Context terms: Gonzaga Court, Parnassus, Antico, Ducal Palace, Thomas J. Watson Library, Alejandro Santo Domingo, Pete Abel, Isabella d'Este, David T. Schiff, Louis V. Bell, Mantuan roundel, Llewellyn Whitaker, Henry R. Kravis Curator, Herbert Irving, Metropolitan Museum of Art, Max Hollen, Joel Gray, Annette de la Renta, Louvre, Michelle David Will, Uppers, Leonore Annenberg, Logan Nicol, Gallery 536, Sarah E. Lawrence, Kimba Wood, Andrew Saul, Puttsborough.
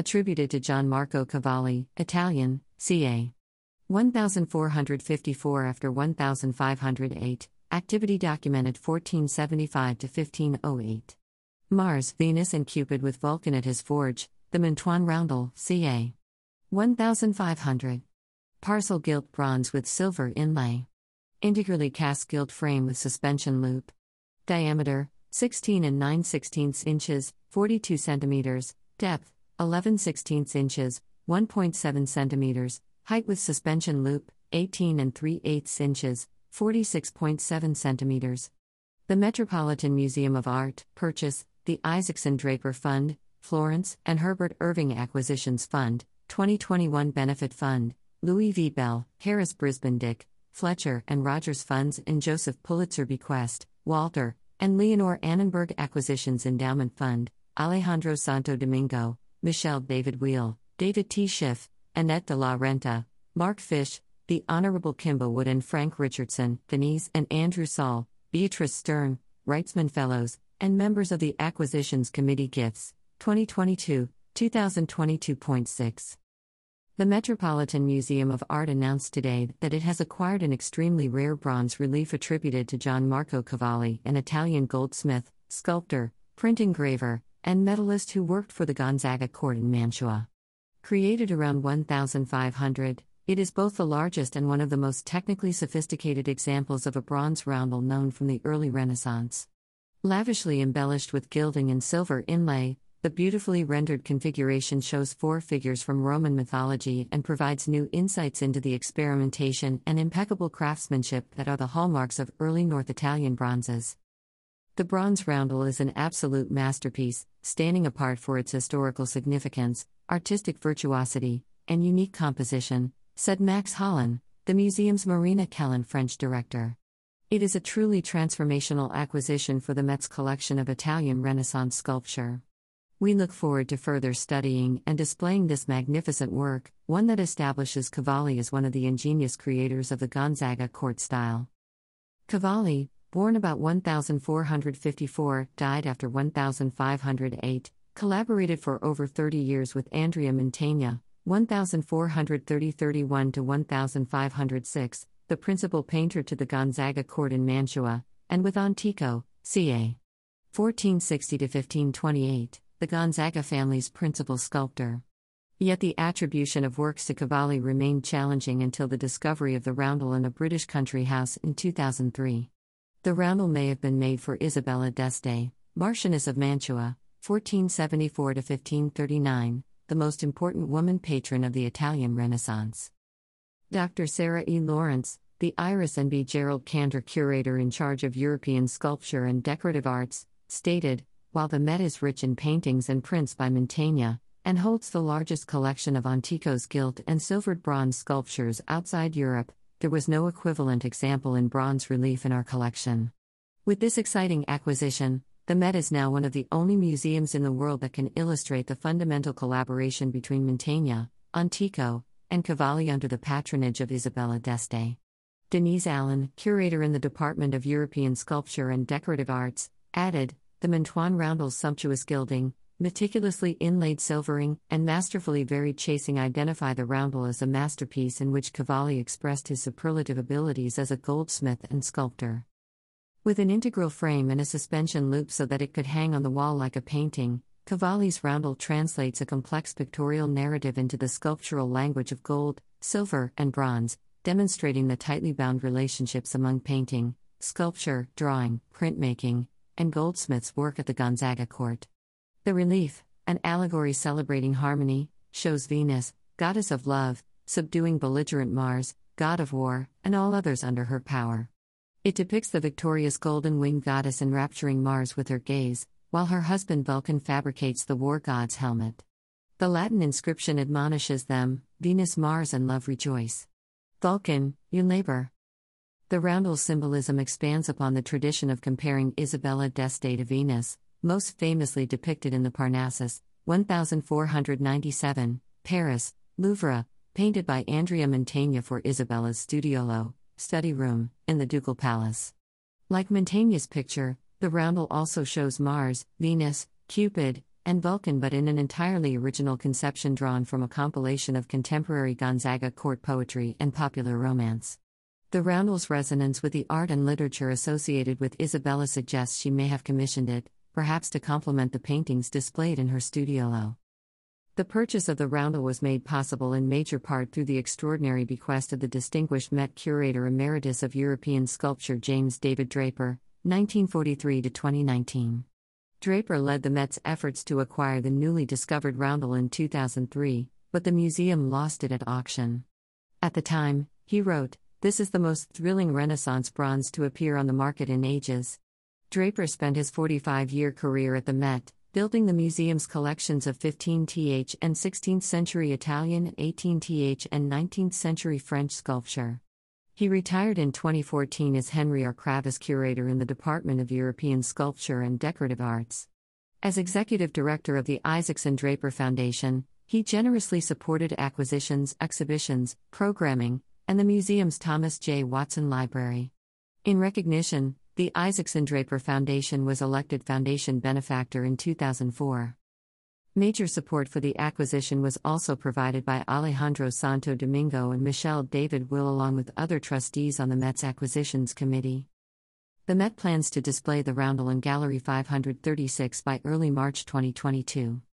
Attributed to Gian Marco Cavalli, Italian, ca. 1454 after 1508, activity documented 1475 to 1508. Mars, Venus and Cupid with Vulcan at his forge, the Mantuan roundel, ca. 1500. Parcel gilt bronze with silver inlay. Integrally cast gilt frame with suspension loop. Diameter, 16 9/16 inches, 42 centimeters, depth, 11/16 inches, 1.7 centimeters, height with suspension loop, 18 3/8 inches, 46.7 centimeters. The Metropolitan Museum of Art, purchase, the Isaacson-Draper Fund, Florence and Herbert Irving Acquisitions Fund, 2021 Benefit Fund, Louis V. Bell, Harris Brisbane Dick, Fletcher and Rogers Funds and Joseph Pulitzer Bequest, Walter, and Leonore Annenberg Acquisitions Endowment Fund, Alejandro Santo Domingo, Michelle David Will, David T. Schiff, Annette de la Renta, Mark Fish, the Honorable Kimba Wood and Frank Richardson, Denise and Andrew Saul, Beatrice Stern, Wrightsman Fellows, and members of the Acquisitions Committee Gifts, 2022, 2022.6. The Metropolitan Museum of Art announced today that it has acquired an extremely rare bronze relief attributed to Gian Marco Cavalli, an Italian goldsmith, sculptor, print engraver, and medalist who worked for the Gonzaga Court in Mantua. Created around 1500, it is both the largest and one of the most technically sophisticated examples of a bronze roundel known from the early Renaissance. Lavishly embellished with gilding and silver inlay, the beautifully rendered configuration shows four figures from Roman mythology and provides new insights into the experimentation and impeccable craftsmanship that are the hallmarks of early North Italian bronzes. The bronze roundel is an absolute masterpiece, standing apart for its historical significance, artistic virtuosity, and unique composition, said Max Hollen, the museum's Marina Kellen French director. It is a truly transformational acquisition for the Met's collection of Italian Renaissance sculpture. We look forward to further studying and displaying this magnificent work, one that establishes Cavalli as one of the ingenious creators of the Gonzaga court style. Cavalli, born about 1454, died after 1508, collaborated for over 30 years with Andrea Mantegna, 1430-31 to 1506, the principal painter to the Gonzaga court in Mantua, and with Antico, ca. 1460 to 1528, the Gonzaga family's principal sculptor. Yet the attribution of works to Cavalli remained challenging until the discovery of the roundel in a British country house in 2003. The roundel may have been made for Isabella d'Este, Marchioness of Mantua, 1474 to 1539. The most important woman patron of the Italian Renaissance. Dr. Sarah E. Lawrence, the Iris and B. Gerald Cantor Curator in charge of European sculpture and decorative arts, stated, while the Met is rich in paintings and prints by Mantegna, and holds the largest collection of Antico's gilt and silvered bronze sculptures outside Europe, there was no equivalent example in bronze relief in our collection. With this exciting acquisition, the Met is now one of the only museums in the world that can illustrate the fundamental collaboration between Mantegna, Antico, and Cavalli under the patronage of Isabella d'Este. Denise Allen, curator in the Department of European Sculpture and Decorative Arts, added, the Mantuan roundel's sumptuous gilding, meticulously inlaid silvering, and masterfully varied chasing identify the roundel as a masterpiece in which Cavalli expressed his superlative abilities as a goldsmith and sculptor. With an integral frame and a suspension loop so that it could hang on the wall like a painting, Cavalli's roundel translates a complex pictorial narrative into the sculptural language of gold, silver, and bronze, demonstrating the tightly bound relationships among painting, sculpture, drawing, printmaking, and goldsmith's work at the Gonzaga court. The relief, an allegory celebrating harmony, shows Venus, goddess of love, subduing belligerent Mars, god of war, and all others under her power. It depicts the victorious golden-winged goddess enrapturing Mars with her gaze, while her husband Vulcan fabricates the war god's helmet. The Latin inscription admonishes them, Venus, Mars, and love rejoice. Vulcan, you labor. The roundel's symbolism expands upon the tradition of comparing Isabella d'Este to Venus, most famously depicted in the Parnassus, 1497, Paris, Louvre, painted by Andrea Mantegna for Isabella's studiolo. Study room, in the Ducal Palace. Like Mantegna's picture, the roundel also shows Mars, Venus, Cupid, and Vulcan, but in an entirely original conception drawn from a compilation of contemporary Gonzaga court poetry and popular romance. The roundel's resonance with the art and literature associated with Isabella suggests she may have commissioned it, perhaps to complement the paintings displayed in her studiolo. The purchase of the roundel was made possible in major part through the extraordinary bequest of the distinguished Met Curator Emeritus of European Sculpture James David Draper, 1943 to 2019. Draper led the Met's efforts to acquire the newly discovered roundel in 2003, but the museum lost it at auction. At the time, he wrote, "This is the most thrilling Renaissance bronze to appear on the market in ages." Draper spent his 45-year career at the Met, building the museum's collections of 15th and 16th century Italian, 18th and 19th century French sculpture. He retired in 2014 as Henry R. Kravis Curator in the Department of European Sculpture and Decorative Arts. As Executive Director of the Isaacson-Draper Foundation, he generously supported acquisitions, exhibitions, programming, and the museum's Thomas J. Watson Library. In recognition, the Isaacson-Draper Foundation was elected Foundation Benefactor in 2004. Major support for the acquisition was also provided by Alejandro Santo Domingo and Michelle David Will, along with other trustees on the Met's Acquisitions Committee. The Met plans to display the roundel in Gallery 536 by early March 2022.